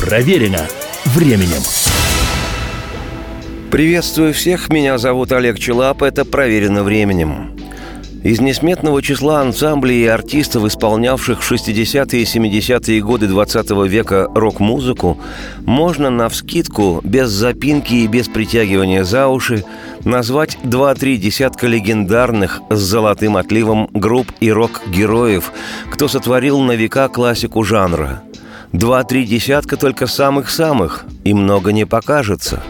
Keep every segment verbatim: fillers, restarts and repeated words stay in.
Проверено временем. Приветствую всех, меня зовут Олег Чилап, это «Проверено временем». Из несметного числа ансамблей и артистов, исполнявших в шестидесятые и семидесятые годы двадцатого века рок-музыку, можно навскидку, без запинки и без притягивания за уши, назвать два-три десятка легендарных с золотым отливом групп и рок-героев, кто сотворил на века классику жанра. Два-три десятка только самых-самых, и много не покажется.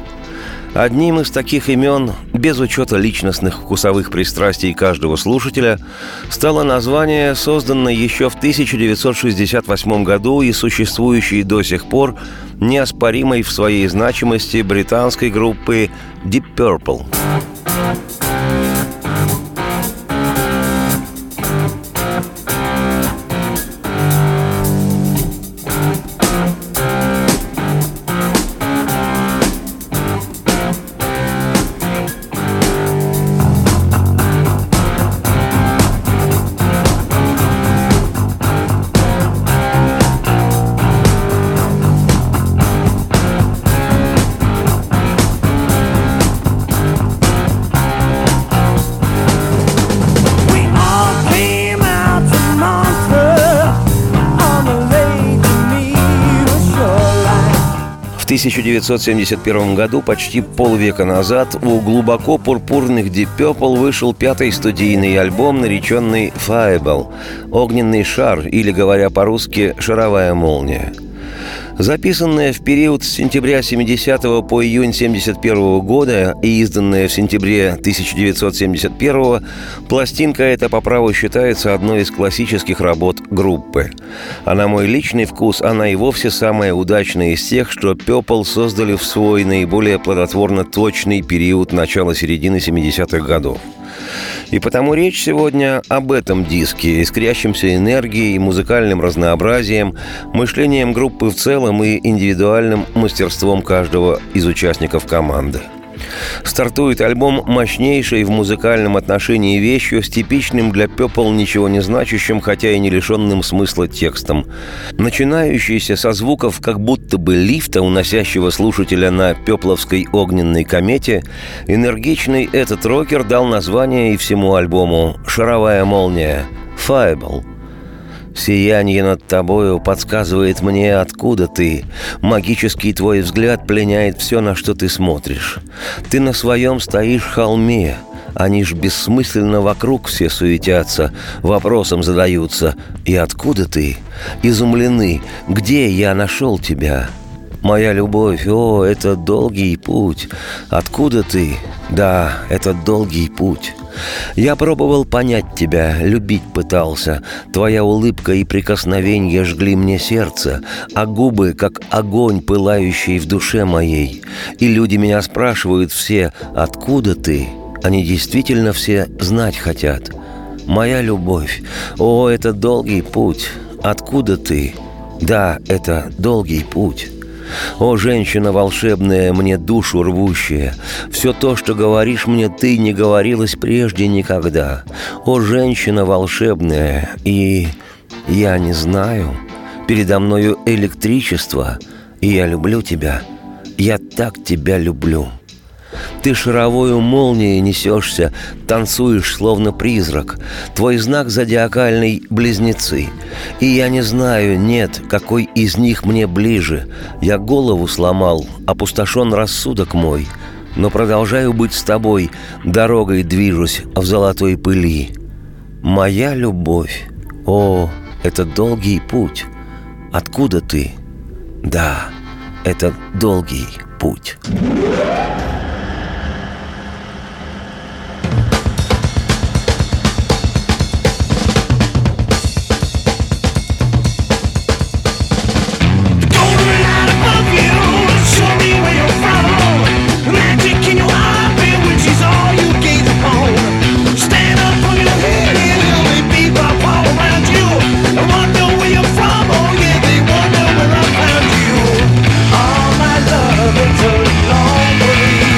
Одним из таких имен, без учета личностных вкусовых пристрастий каждого слушателя, стало название, созданное еще в тысяча девятьсот шестьдесят восьмом году и существующей до сих пор неоспоримой в своей значимости британской группы Deep Purple. В тысяча девятьсот семьдесят первом году, почти полвека назад, у глубоко пурпурных Deep Purple вышел пятый студийный альбом, нареченный Fireball – «Огненный шар», или, говоря по-русски, «Шаровая молния». Записанная в период с сентября семидесятого по июнь семьдесят первого года и изданная в сентябре тысяча девятьсот семьдесят первого, пластинка эта по праву считается одной из классических работ группы. А на мой личный вкус она и вовсе самая удачная из тех, что Purple создали в свой наиболее плодотворно точный период начала-середины семидесятых годов. И потому речь сегодня об этом диске, искрящемся энергией, музыкальным разнообразием, мышлением группы в целом и индивидуальным мастерством каждого из участников команды. Стартует альбом мощнейшей в музыкальном отношении вещью с типичным для Purple ничего не значащим, хотя и не лишенным смысла текстом, начинающийся со звуков как будто бы лифта, уносящего слушателя на пепловской огненной комете. Энергичный этот рокер дал название и всему альбому «Шаровая молния» — «Fireball». Сиянье над тобою подсказывает мне, откуда ты. Магический твой взгляд пленяет все, на что ты смотришь. Ты на своем стоишь холме. Они ж бессмысленно вокруг все суетятся, вопросом задаются: и откуда ты? Изумлены: где я нашел тебя? Моя любовь, о, это долгий путь. Откуда ты? Да, это долгий путь. Я пробовал понять тебя, любить пытался. Твоя улыбка и прикосновенья жгли мне сердце, а губы, как огонь, пылающий в душе моей. И люди меня спрашивают все: откуда ты? Они действительно все знать хотят. Моя любовь, о, это долгий путь. Откуда ты? Да, это долгий путь. О, женщина волшебная, мне душу рвущая, все то, что говоришь мне ты, не говорилось прежде никогда. О, женщина волшебная, и я не знаю, передо мною электричество, и я люблю тебя, я так тебя люблю. Ты шаровою молнией несешься, танцуешь, словно призрак. Твой знак зодиакальный — близнецы. И я не знаю, нет, какой из них мне ближе. Я голову сломал, опустошен рассудок мой. Но продолжаю быть с тобой, дорогой движусь в золотой пыли. Моя любовь, о, это долгий путь. Откуда ты? Да, это долгий путь. All my love, it's a long way.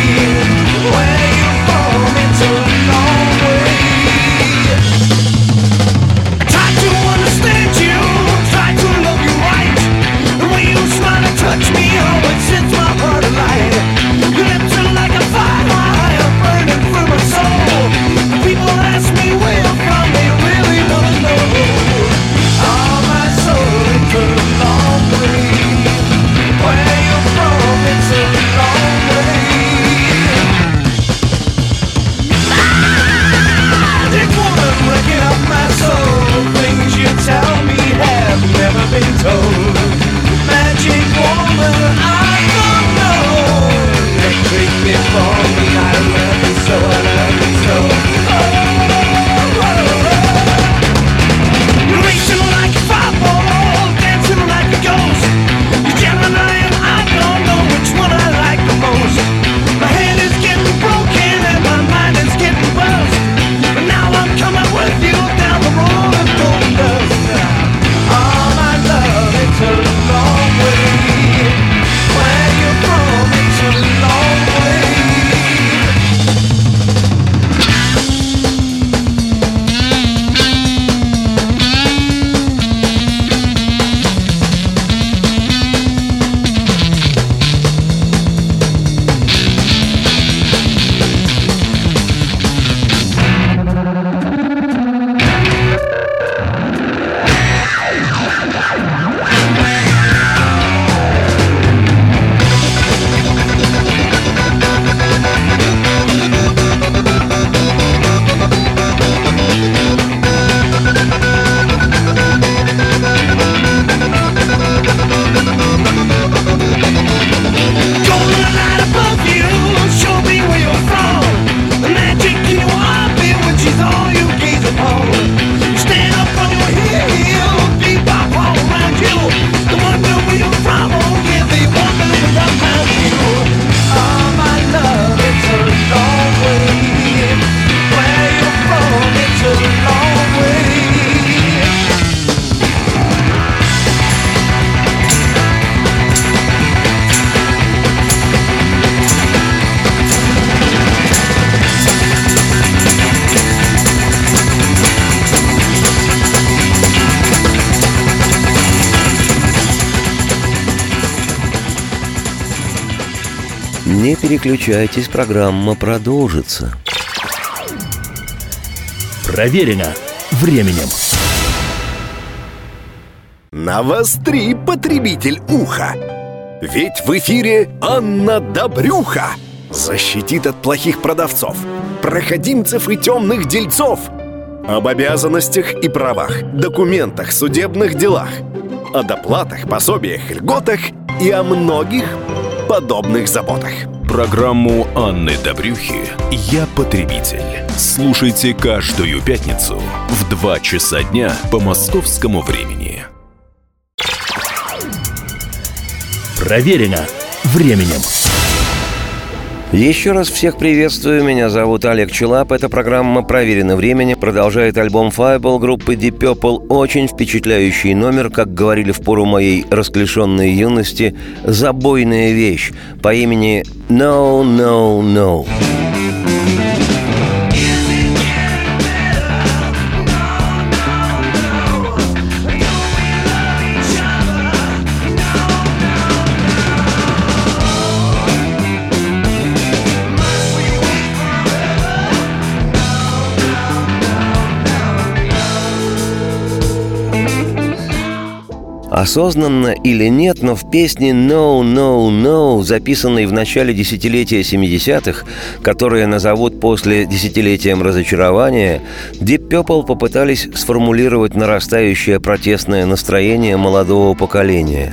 Не переключайтесь, программа продолжится. Проверено временем. Навостри, потребитель уха. Ведь в эфире Анна Добрюха. Защитит от плохих продавцов, проходимцев и темных дельцов. Об обязанностях и правах, документах, судебных делах, о доплатах, пособиях, льготах и о многих подобных заботах. Программу Анны Добрюхи «Я потребитель». Слушайте каждую пятницу в два часа дня по московскому времени. Проверено временем. Еще раз всех приветствую, меня зовут Олег Чилап. Эта программа «Проверено временем» продолжает альбом Fireball группы Deep Purple. Очень впечатляющий номер, как говорили в пору моей расклешенной юности, забойная вещь по имени «No, No, No». Осознанно или нет, но в песне «No, No, No», записанной в начале десятилетия семидесятых, которое назовут после десятилетием разочарования, Deep Purple попытались сформулировать нарастающее протестное настроение молодого поколения.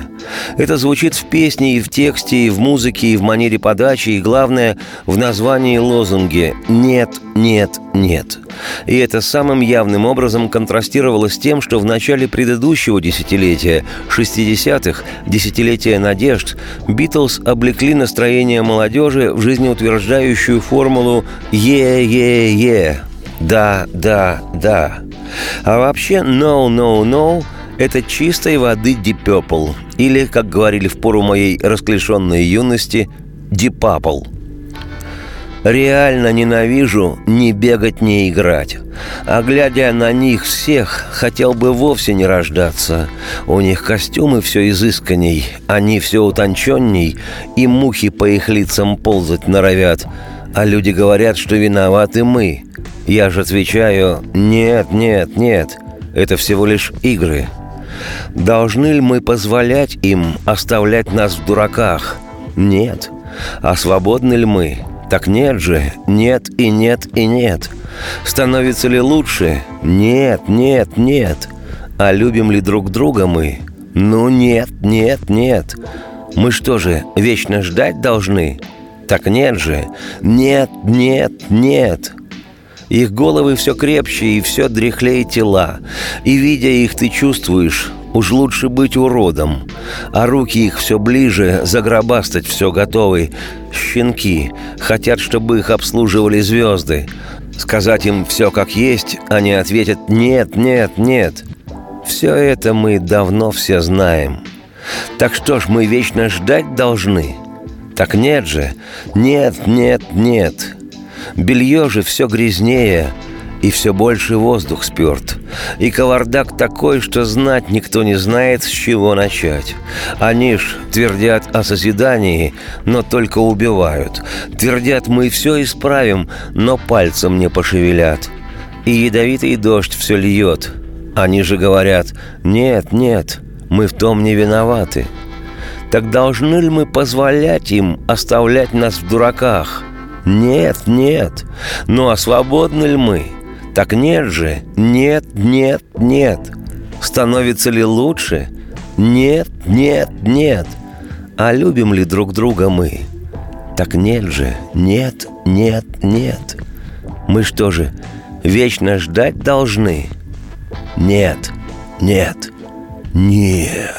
Это звучит в песне и в тексте, и в музыке, и в манере подачи, и, главное, в названии лозунги «Нет, нет, нет». И это самым явным образом контрастировало с тем, что в начале предыдущего десятилетия, шестидесятых, десятилетия надежд, Битлз облекли настроение молодежи в жизнеутверждающую формулу «Е-е-е», «Да, да, да». А вообще «No, no, no» — это чистой воды Deep Purple, или, как говорили в пору моей расклешенной юности, Deep Purple. Реально ненавижу ни бегать, ни играть. А глядя на них всех, хотел бы вовсе не рождаться. У них костюмы все изысканней, они все утонченней, и мухи по их лицам ползать норовят. А люди говорят, что виноваты мы. Я же отвечаю: нет, нет, нет, это всего лишь игры. Должны ли мы позволять им оставлять нас в дураках? Нет. А свободны ли мы? Так нет же, нет и нет и нет. Становится ли лучше? Нет, нет, нет. А любим ли друг друга мы? Ну нет, нет, нет. Мы что же, вечно ждать должны? Так нет же, нет, нет, нет. Их головы все крепче и все дряхлее тела. И видя их, ты чувствуешь: уж лучше быть уродом. А руки их все ближе, загробастать все готовы. Щенки хотят, чтобы их обслуживали звезды. Сказать им все как есть, они ответят: нет, нет, нет. Все это мы давно все знаем. Так что ж, мы вечно ждать должны? Так нет же, нет, нет, нет. Белье же все грязнее, и все больше воздух спёрт. И кавардак такой, что знать никто не знает, с чего начать. Они ж твердят о созидании, но только убивают. Твердят: мы все исправим, но пальцем не пошевелят. И ядовитый дождь все льет. Они же говорят: нет, нет, мы в том не виноваты. Так должны ли мы позволять им оставлять нас в дураках? Нет, нет. Ну а свободны ли мы? Так нет же. Нет, нет, нет. Становится ли лучше? Нет, нет, нет. А любим ли друг друга мы? Так нет же. Нет, нет, нет. Мы что же, вечно ждать должны? Нет, нет, нет.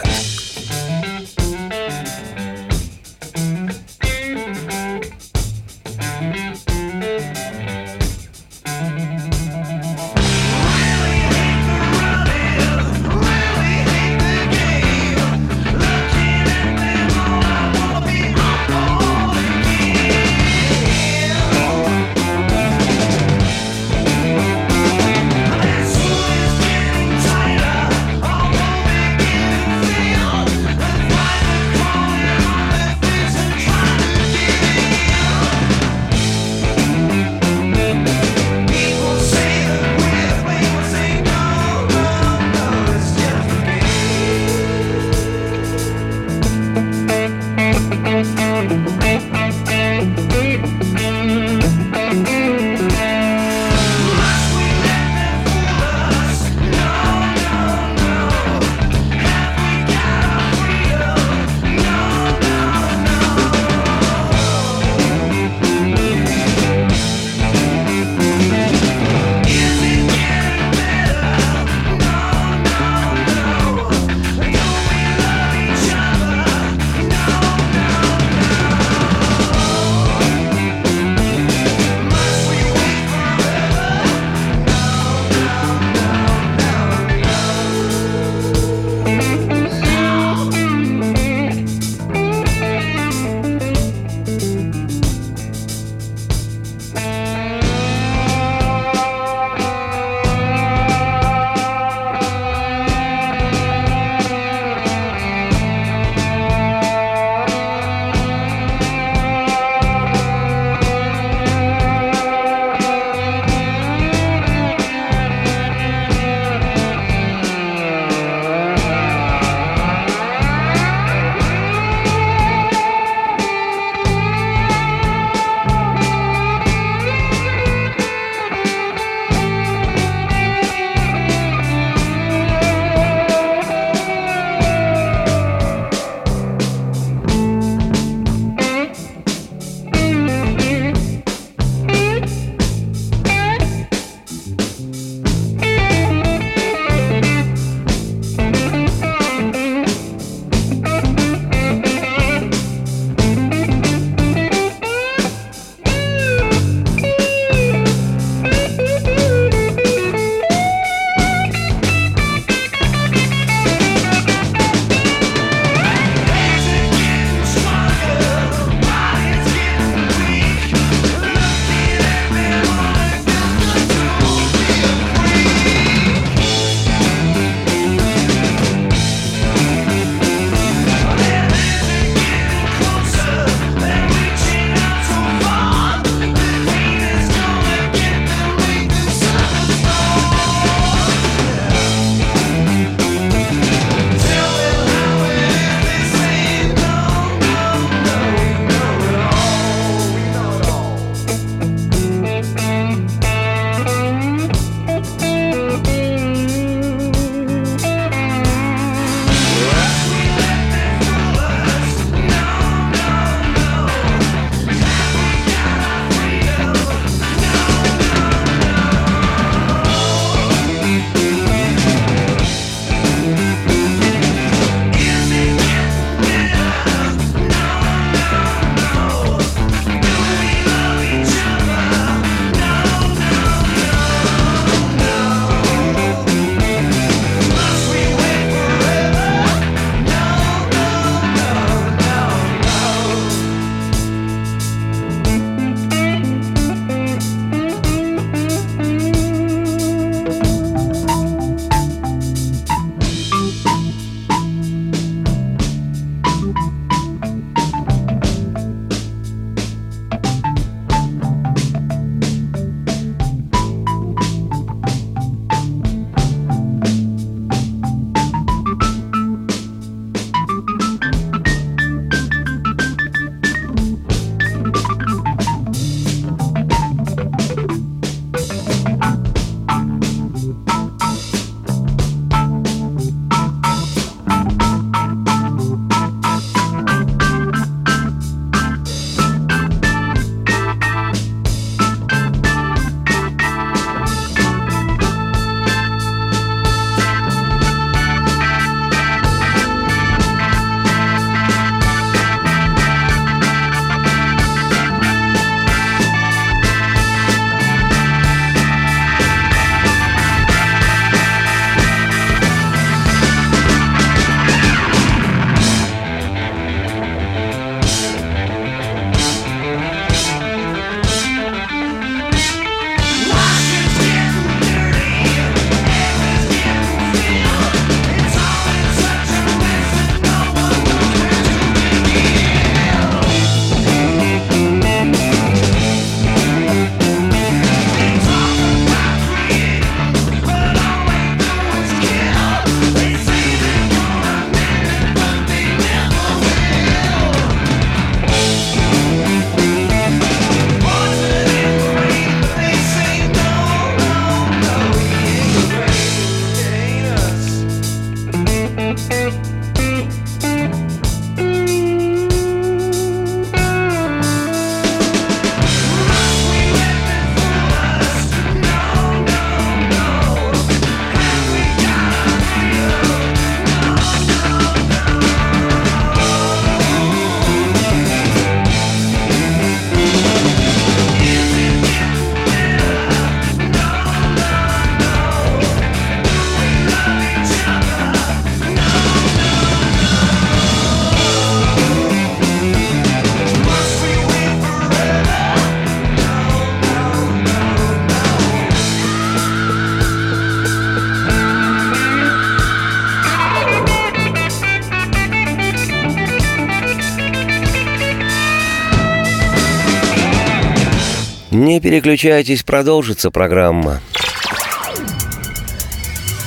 Не переключайтесь, продолжится программа.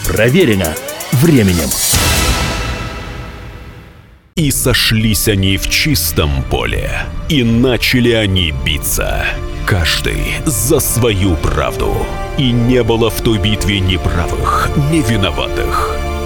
Проверено временем. И сошлись они в чистом поле. И начали они биться. Каждый за свою правду. И не было в той битве ни правых, ни виноватых.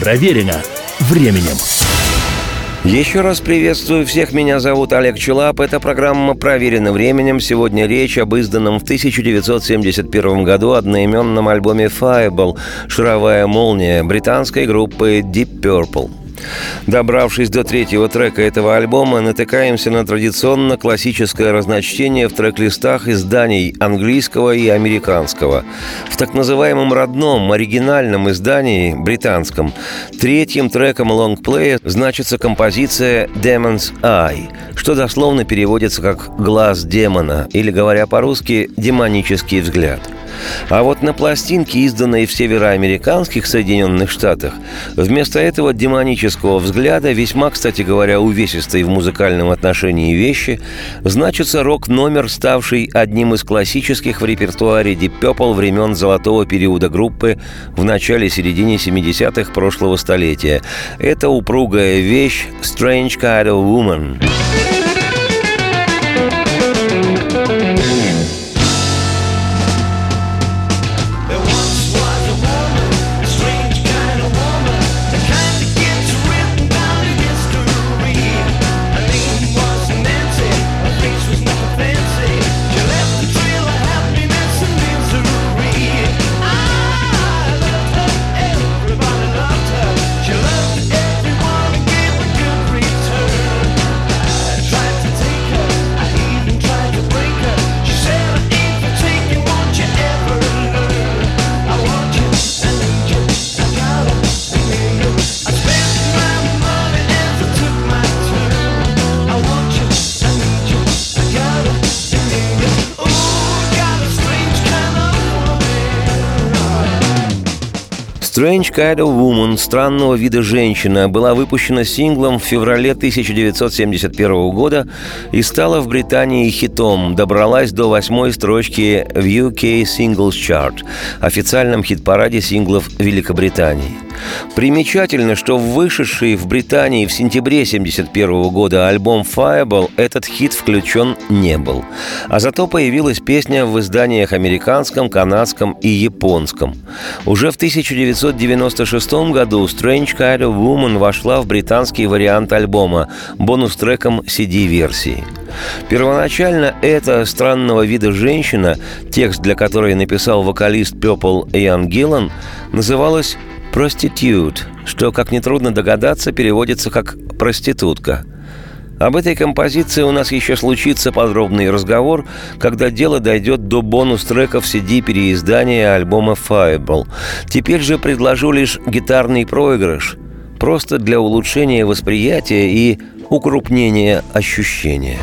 Проверено временем. Еще раз приветствую всех. Меня зовут Олег Чилап. Это программа «Проверено временем». Сегодня речь об изданном в тысяча девятьсот семьдесят первом году одноименном альбоме Fireball «Шаровая молния» британской группы Deep Purple. Добравшись до третьего трека этого альбома, натыкаемся на традиционно классическое разночтение в трек-листах изданий английского и американского. В так называемом родном, оригинальном издании, британском, третьим треком лонгплея значится композиция «Demon's Eye», что дословно переводится как «глаз демона» или, говоря по-русски, «демонический взгляд». А вот на пластинке, изданной в североамериканских Соединенных Штатах, вместо этого демонического взгляда, весьма, кстати говоря, увесистой в музыкальном отношении вещи, значится рок-номер, ставший одним из классических в репертуаре Deep Purple времен золотого периода группы в начале-середине семидесятых прошлого столетия. Это упругая вещь «Strange Kind of Woman». «Strange Kind of Woman» странного вида женщина была выпущена синглом в феврале тысяча девятьсот семьдесят первого года и стала в Британии хитом, добралась до восьмой строчки в ю кей Singles Chart, официальном хит-параде синглов Великобритании. Примечательно, что вышедший в Британии в сентябре тысяча девятьсот семьдесят первого года альбом Fireball этот хит включен не был. А зато появилась песня в изданиях американском, канадском и японском. Уже в тысяча девятьсот девяносто шестом году Strange Kind of Woman вошла в британский вариант альбома бонус-треком си ди-версии. Первоначально эта странного вида женщина, текст для которой написал вокалист Purple Ian Gillan, называлась «Prostitute», что, как нетрудно догадаться, переводится как «проститутка». Об этой композиции у нас еще случится подробный разговор, когда дело дойдет до бонус-треков си ди-переиздания альбома «Fireball». Теперь же предложу лишь гитарный проигрыш, просто для улучшения восприятия и укрупнения ощущения.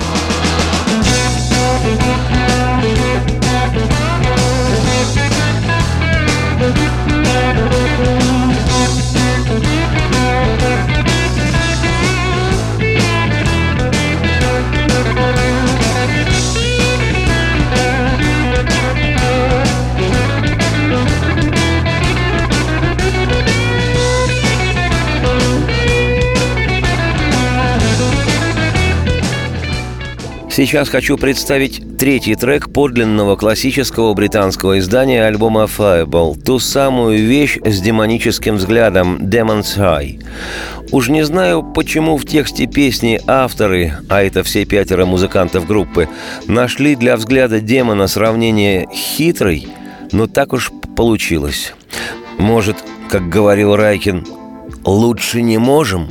Сейчас хочу представить третий трек подлинного классического британского издания альбома Fireball, ту самую вещь с демоническим взглядом «Demon's Eye». Уж не знаю, почему в тексте песни авторы, а это все пятеро музыкантов группы, нашли для взгляда демона сравнение «хитрый», но так уж получилось. Может, как говорил Райкин, лучше не можем.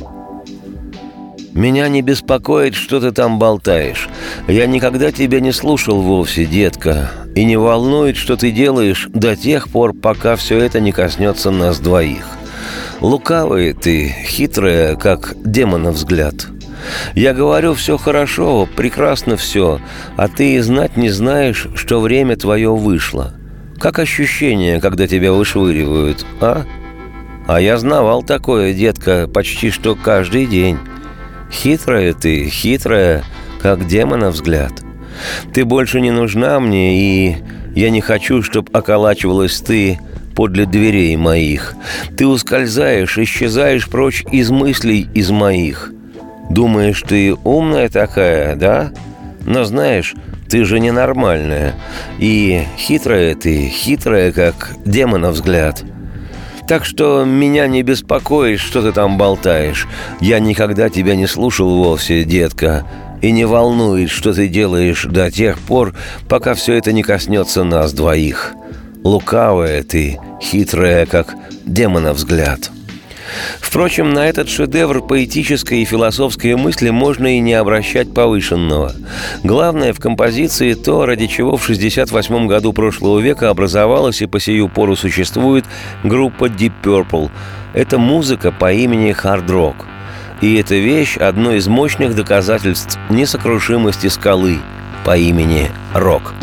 Меня не беспокоит, что ты там болтаешь. Я никогда тебя не слушал вовсе, детка. И не волнует, что ты делаешь до тех пор, пока все это не коснется нас двоих. Лукавая ты, хитрая, как демона взгляд. Я говорю, все хорошо, прекрасно все, а ты и знать не знаешь, что время твое вышло. Как ощущение, когда тебя вышвыривают, а? А я знавал такое, детка, почти что каждый день. Хитрая ты, хитрая, как демона взгляд. Ты больше не нужна мне, и я не хочу, чтоб околачивалась ты подле дверей моих. Ты ускользаешь, исчезаешь прочь из мыслей из моих. Думаешь, ты умная такая, да? Но знаешь, ты же ненормальная. И хитрая ты, хитрая, как демона взгляд. Так что меня не беспокоит, что ты там болтаешь. Я никогда тебя не слушал вовсе, детка. И не волнует, что ты делаешь до тех пор, пока все это не коснется нас двоих. Лукавая ты, хитрая, как демона взгляд. Впрочем, на этот шедевр поэтической и философской мысли можно и не обращать повышенного. Главное в композиции то, ради чего в шестьдесят восьмом году прошлого века образовалась и по сию пору существует группа Deep Purple. Это музыка по имени хард-рок. И эта вещь – одно из мощных доказательств несокрушимости скалы по имени рок.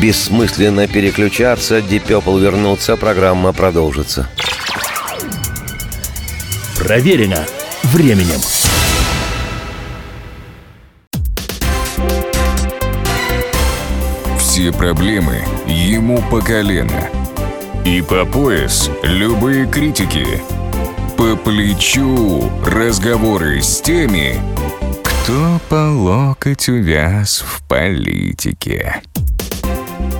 Бессмысленно переключаться, Deep Purple вернутся, программа продолжится. Проверено временем. Все проблемы ему по колено. И по пояс любые критики. По плечу разговоры с теми, кто по локоть увяз в политике.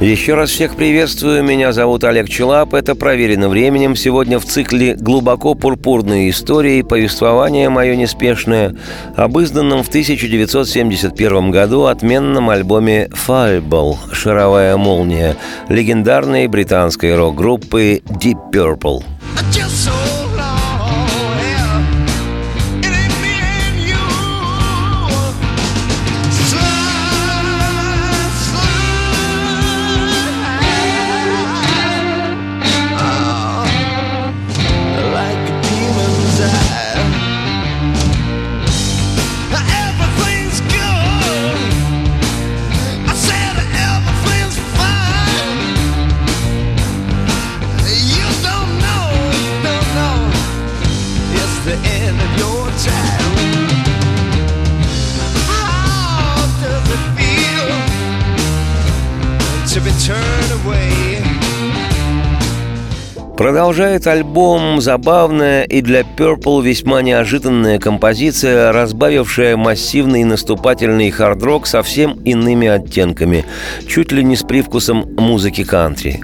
Еще раз всех приветствую. Меня зовут Олег Чилап. Это «Проверено временем». Сегодня в цикле «Глубоко пурпурные истории» повествование мое неспешное об изданном в тысяча девятьсот семьдесят первом году отменном альбоме «Fireball. Шаровая молния» легендарной британской рок-группы Deep Purple. Продолжает альбом забавная и для Purple весьма неожиданная композиция, разбавившая массивный наступательный хард-рок совсем иными оттенками, чуть ли не с привкусом музыки кантри.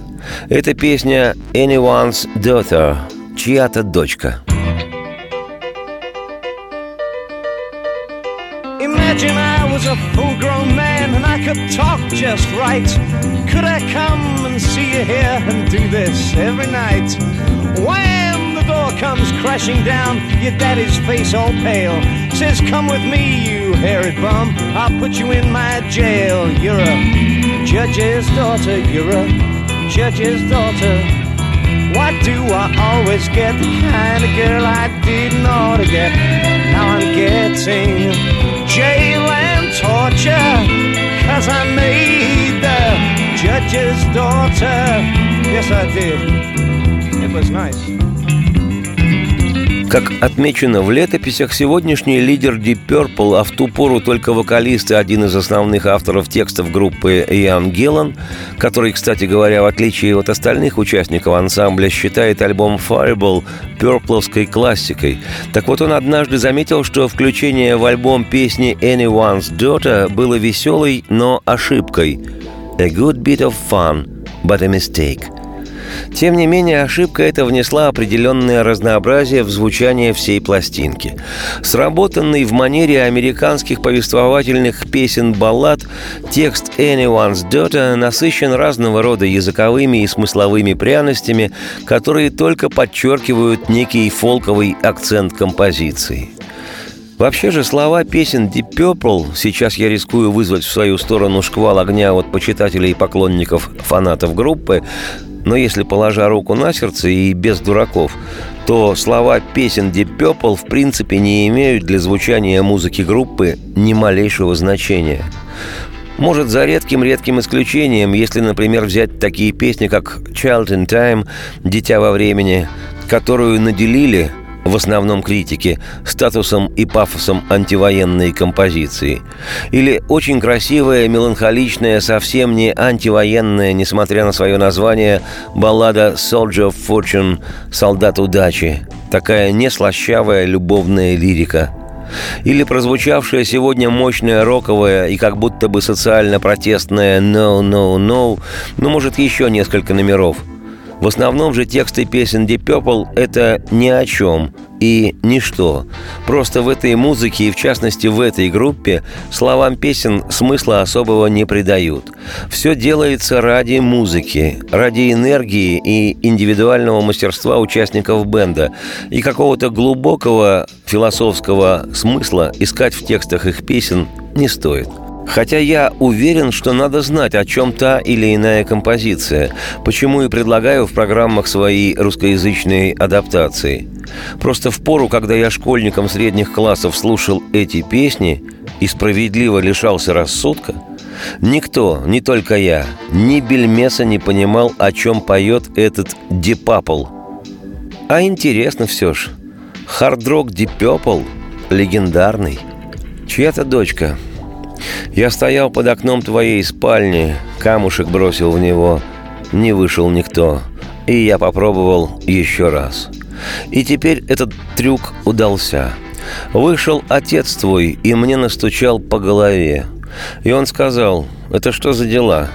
Это песня «Anyone's Daughter» – «Чья-то дочка». Imagine I was a full-grown man and I could talk just right. Could I come and see you here and do this every night? Wham! The door comes crashing down, your daddy's face all pale. Says, come with me, you hairy bum, I'll put you in my jail. You're a judge's daughter, you're a judge's daughter. Why do I always get the kind of girl I didn't ought to get? Now I'm getting jail and torture, 'cause I made the judge's daughter. Yes, I did. It was nice. Как отмечено в летописях, сегодняшний лидер Deep Purple, а в ту пору только вокалист и один из основных авторов текстов группы Ian Gillan, который, кстати говоря, в отличие от остальных участников ансамбля, считает альбом Fireball пёрпловской классикой. Так вот, он однажды заметил, что включение в альбом песни «Anyone's Daughter» было веселой, но ошибкой. «A good bit of fun, but a mistake». Тем не менее, ошибка эта внесла определенное разнообразие в звучание всей пластинки. Сработанный в манере американских повествовательных песен-баллад, текст «Anyone's Daughter» насыщен разного рода языковыми и смысловыми пряностями, которые только подчеркивают некий фолковый акцент композиции. Вообще же слова песен Deep Purple, сейчас я рискую вызвать в свою сторону шквал огня от почитателей и поклонников фанатов группы, но если положа руку на сердце и без дураков, то слова песен Deep Purple в принципе не имеют для звучания музыки группы ни малейшего значения. Может, за редким-редким исключением, если, например, взять такие песни, как «Child in Time» – «Дитя во времени», которую наделили, в основном критики, статусом и пафосом антивоенной композиции. Или очень красивая, меланхоличная, совсем не антивоенная, несмотря на свое название, баллада «Soldier of Fortune» «Солдат удачи». Такая неслащавая любовная лирика. Или прозвучавшая сегодня мощная роковая и как будто бы социально-протестная «No, no, no», ну, может, еще несколько номеров. В основном же тексты песен Deep Purple — это ни о чем и ничто. Просто в этой музыке и, в частности, в этой группе словам песен смысла особого не придают. Все делается ради музыки, ради энергии и индивидуального мастерства участников бенда, и какого-то глубокого философского смысла искать в текстах их песен не стоит. Хотя я уверен, что надо знать, о чем та или иная композиция, почему и предлагаю в программах свои русскоязычные адаптации. Просто в пору, когда я школьником средних классов слушал эти песни и справедливо лишался рассудка, никто, не только я, ни бельмеса не понимал, о чем поет этот Deep Purple. А интересно все ж, хард-рок Deep Purple легендарный. Чья-то дочка... Я стоял под окном твоей спальни, камушек бросил в него, не вышел никто, и я попробовал еще раз. И теперь этот трюк удался. Вышел отец твой и мне настучал по голове. И он сказал: «Это что за дела?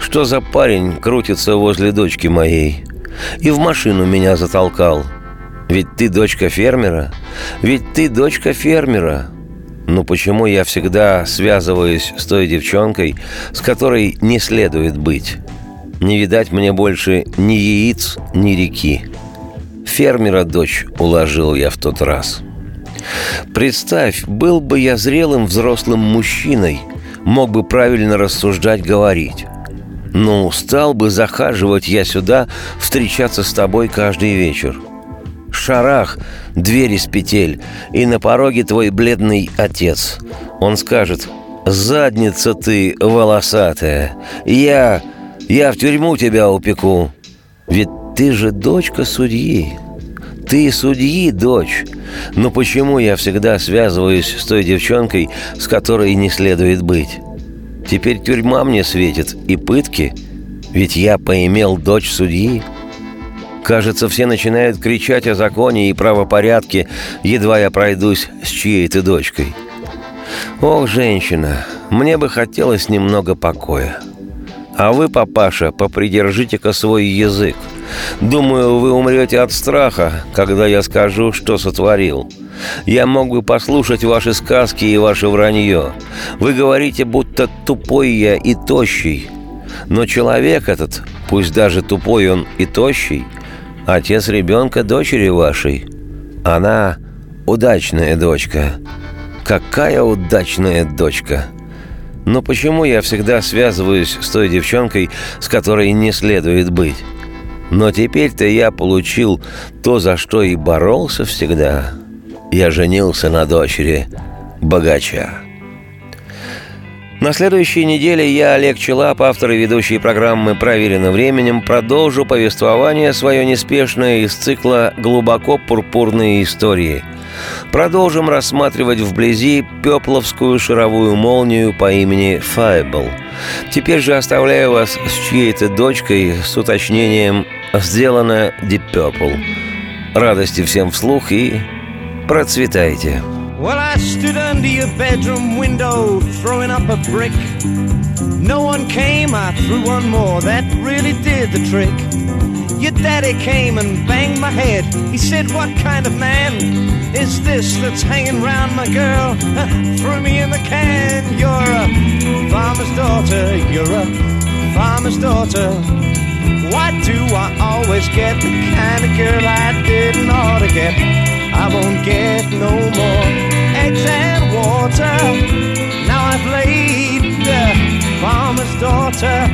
Что за парень крутится возле дочки моей?» И в машину меня затолкал. «Ведь ты дочка фермера? Ведь ты дочка фермера!» Ну почему я всегда связываюсь с той девчонкой, с которой не следует быть? Не видать мне больше ни яиц, ни реки. Фермера дочь уложил я в тот раз. Представь, был бы я зрелым взрослым мужчиной, мог бы правильно рассуждать, говорить. Ну, стал бы захаживать я сюда, встречаться с тобой каждый вечер. Шарах, дверь из петель, и на пороге твой бледный отец. Он скажет: «Задница ты волосатая, я, я в тюрьму тебя упеку». Ведь ты же дочка судьи, ты судьи дочь. Но почему я всегда связываюсь с той девчонкой, с которой не следует быть? Теперь тюрьма мне светит и пытки, ведь я поимел дочь судьи. Кажется, все начинают кричать о законе и правопорядке, едва я пройдусь с чьей-то дочкой. Ох, женщина, мне бы хотелось немного покоя. А вы, папаша, попридержите-ка свой язык. Думаю, вы умрете от страха, когда я скажу, что сотворил. Я мог бы послушать ваши сказки и ваше вранье. Вы говорите, будто тупой я и тощий. Но человек этот, пусть даже тупой он и тощий, отец ребенка дочери вашей. Она удачная дочка. Какая удачная дочка! Но почему я всегда связываюсь с той девчонкой, с которой не следует быть? Но теперь-то я получил то, за что и боролся всегда. Я женился на дочери богача. На следующей неделе я, Олег Чилап, автор и ведущий программы «Проверено временем», продолжу повествование свое неспешное из цикла «Глубоко пурпурные истории». Продолжим рассматривать вблизи пепловскую шаровую молнию по имени Fireball. Теперь же оставляю вас с чьей-то дочкой с уточнением «Сделано Deep Purple». Радости всем вслух и процветайте! Well, I stood under your bedroom window, throwing up a brick. No one came, I threw one more, that really did the trick. Your daddy came and banged my head. He said, "What kind of man is this that's hanging round my girl?" Threw me in the can. You're a farmer's daughter, you're a farmer's daughter. Why do I always get the kind of girl I didn't ought to get? I won't get no more eggs and water. Now I've laid the farmer's daughter.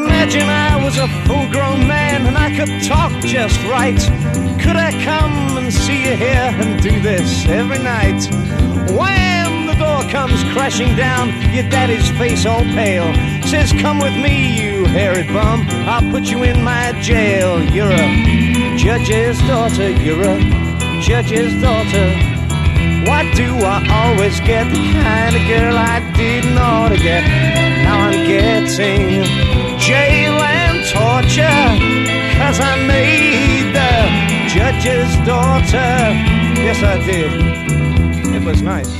Imagine I was a full-grown man and I could talk just right. Could I come and see you here and do this every night? Wham! The door comes crashing down, your daddy's face all pale. Says, come with me, you hairy bum, I'll put you in my jail. You're a judge's daughter, you're a judge's daughter. Why do I always get the kind of girl I didn't ought to get? Now I'm getting jail and torture, 'cause I made the judge's daughter. Yes, I did. It was nice.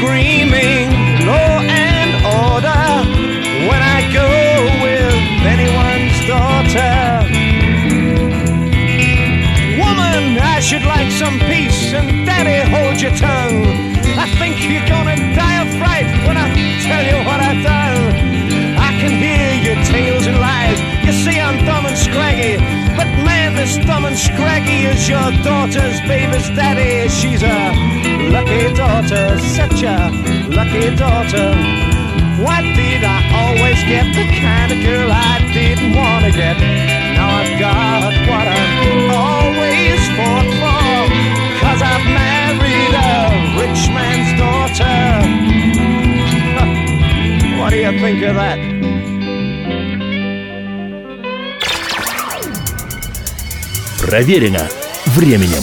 Screaming law and order when I go with anyone's daughter. Woman, I should like some peace, and daddy, hold your tongue. I think you're gonna die of fright when I tell you what I've done. I can hear your tales and lies. You see I'm dumb and scraggy, but man, this dumb and scraggy is your daughter's baby's daddy. She's a lucky daughter, such a lucky daughter. Why did I always get the kind of girl I didn't want to get? Now I've got what I've always fought for, 'cause I've married a rich man's daughter. What do you think of that? Проверено временем.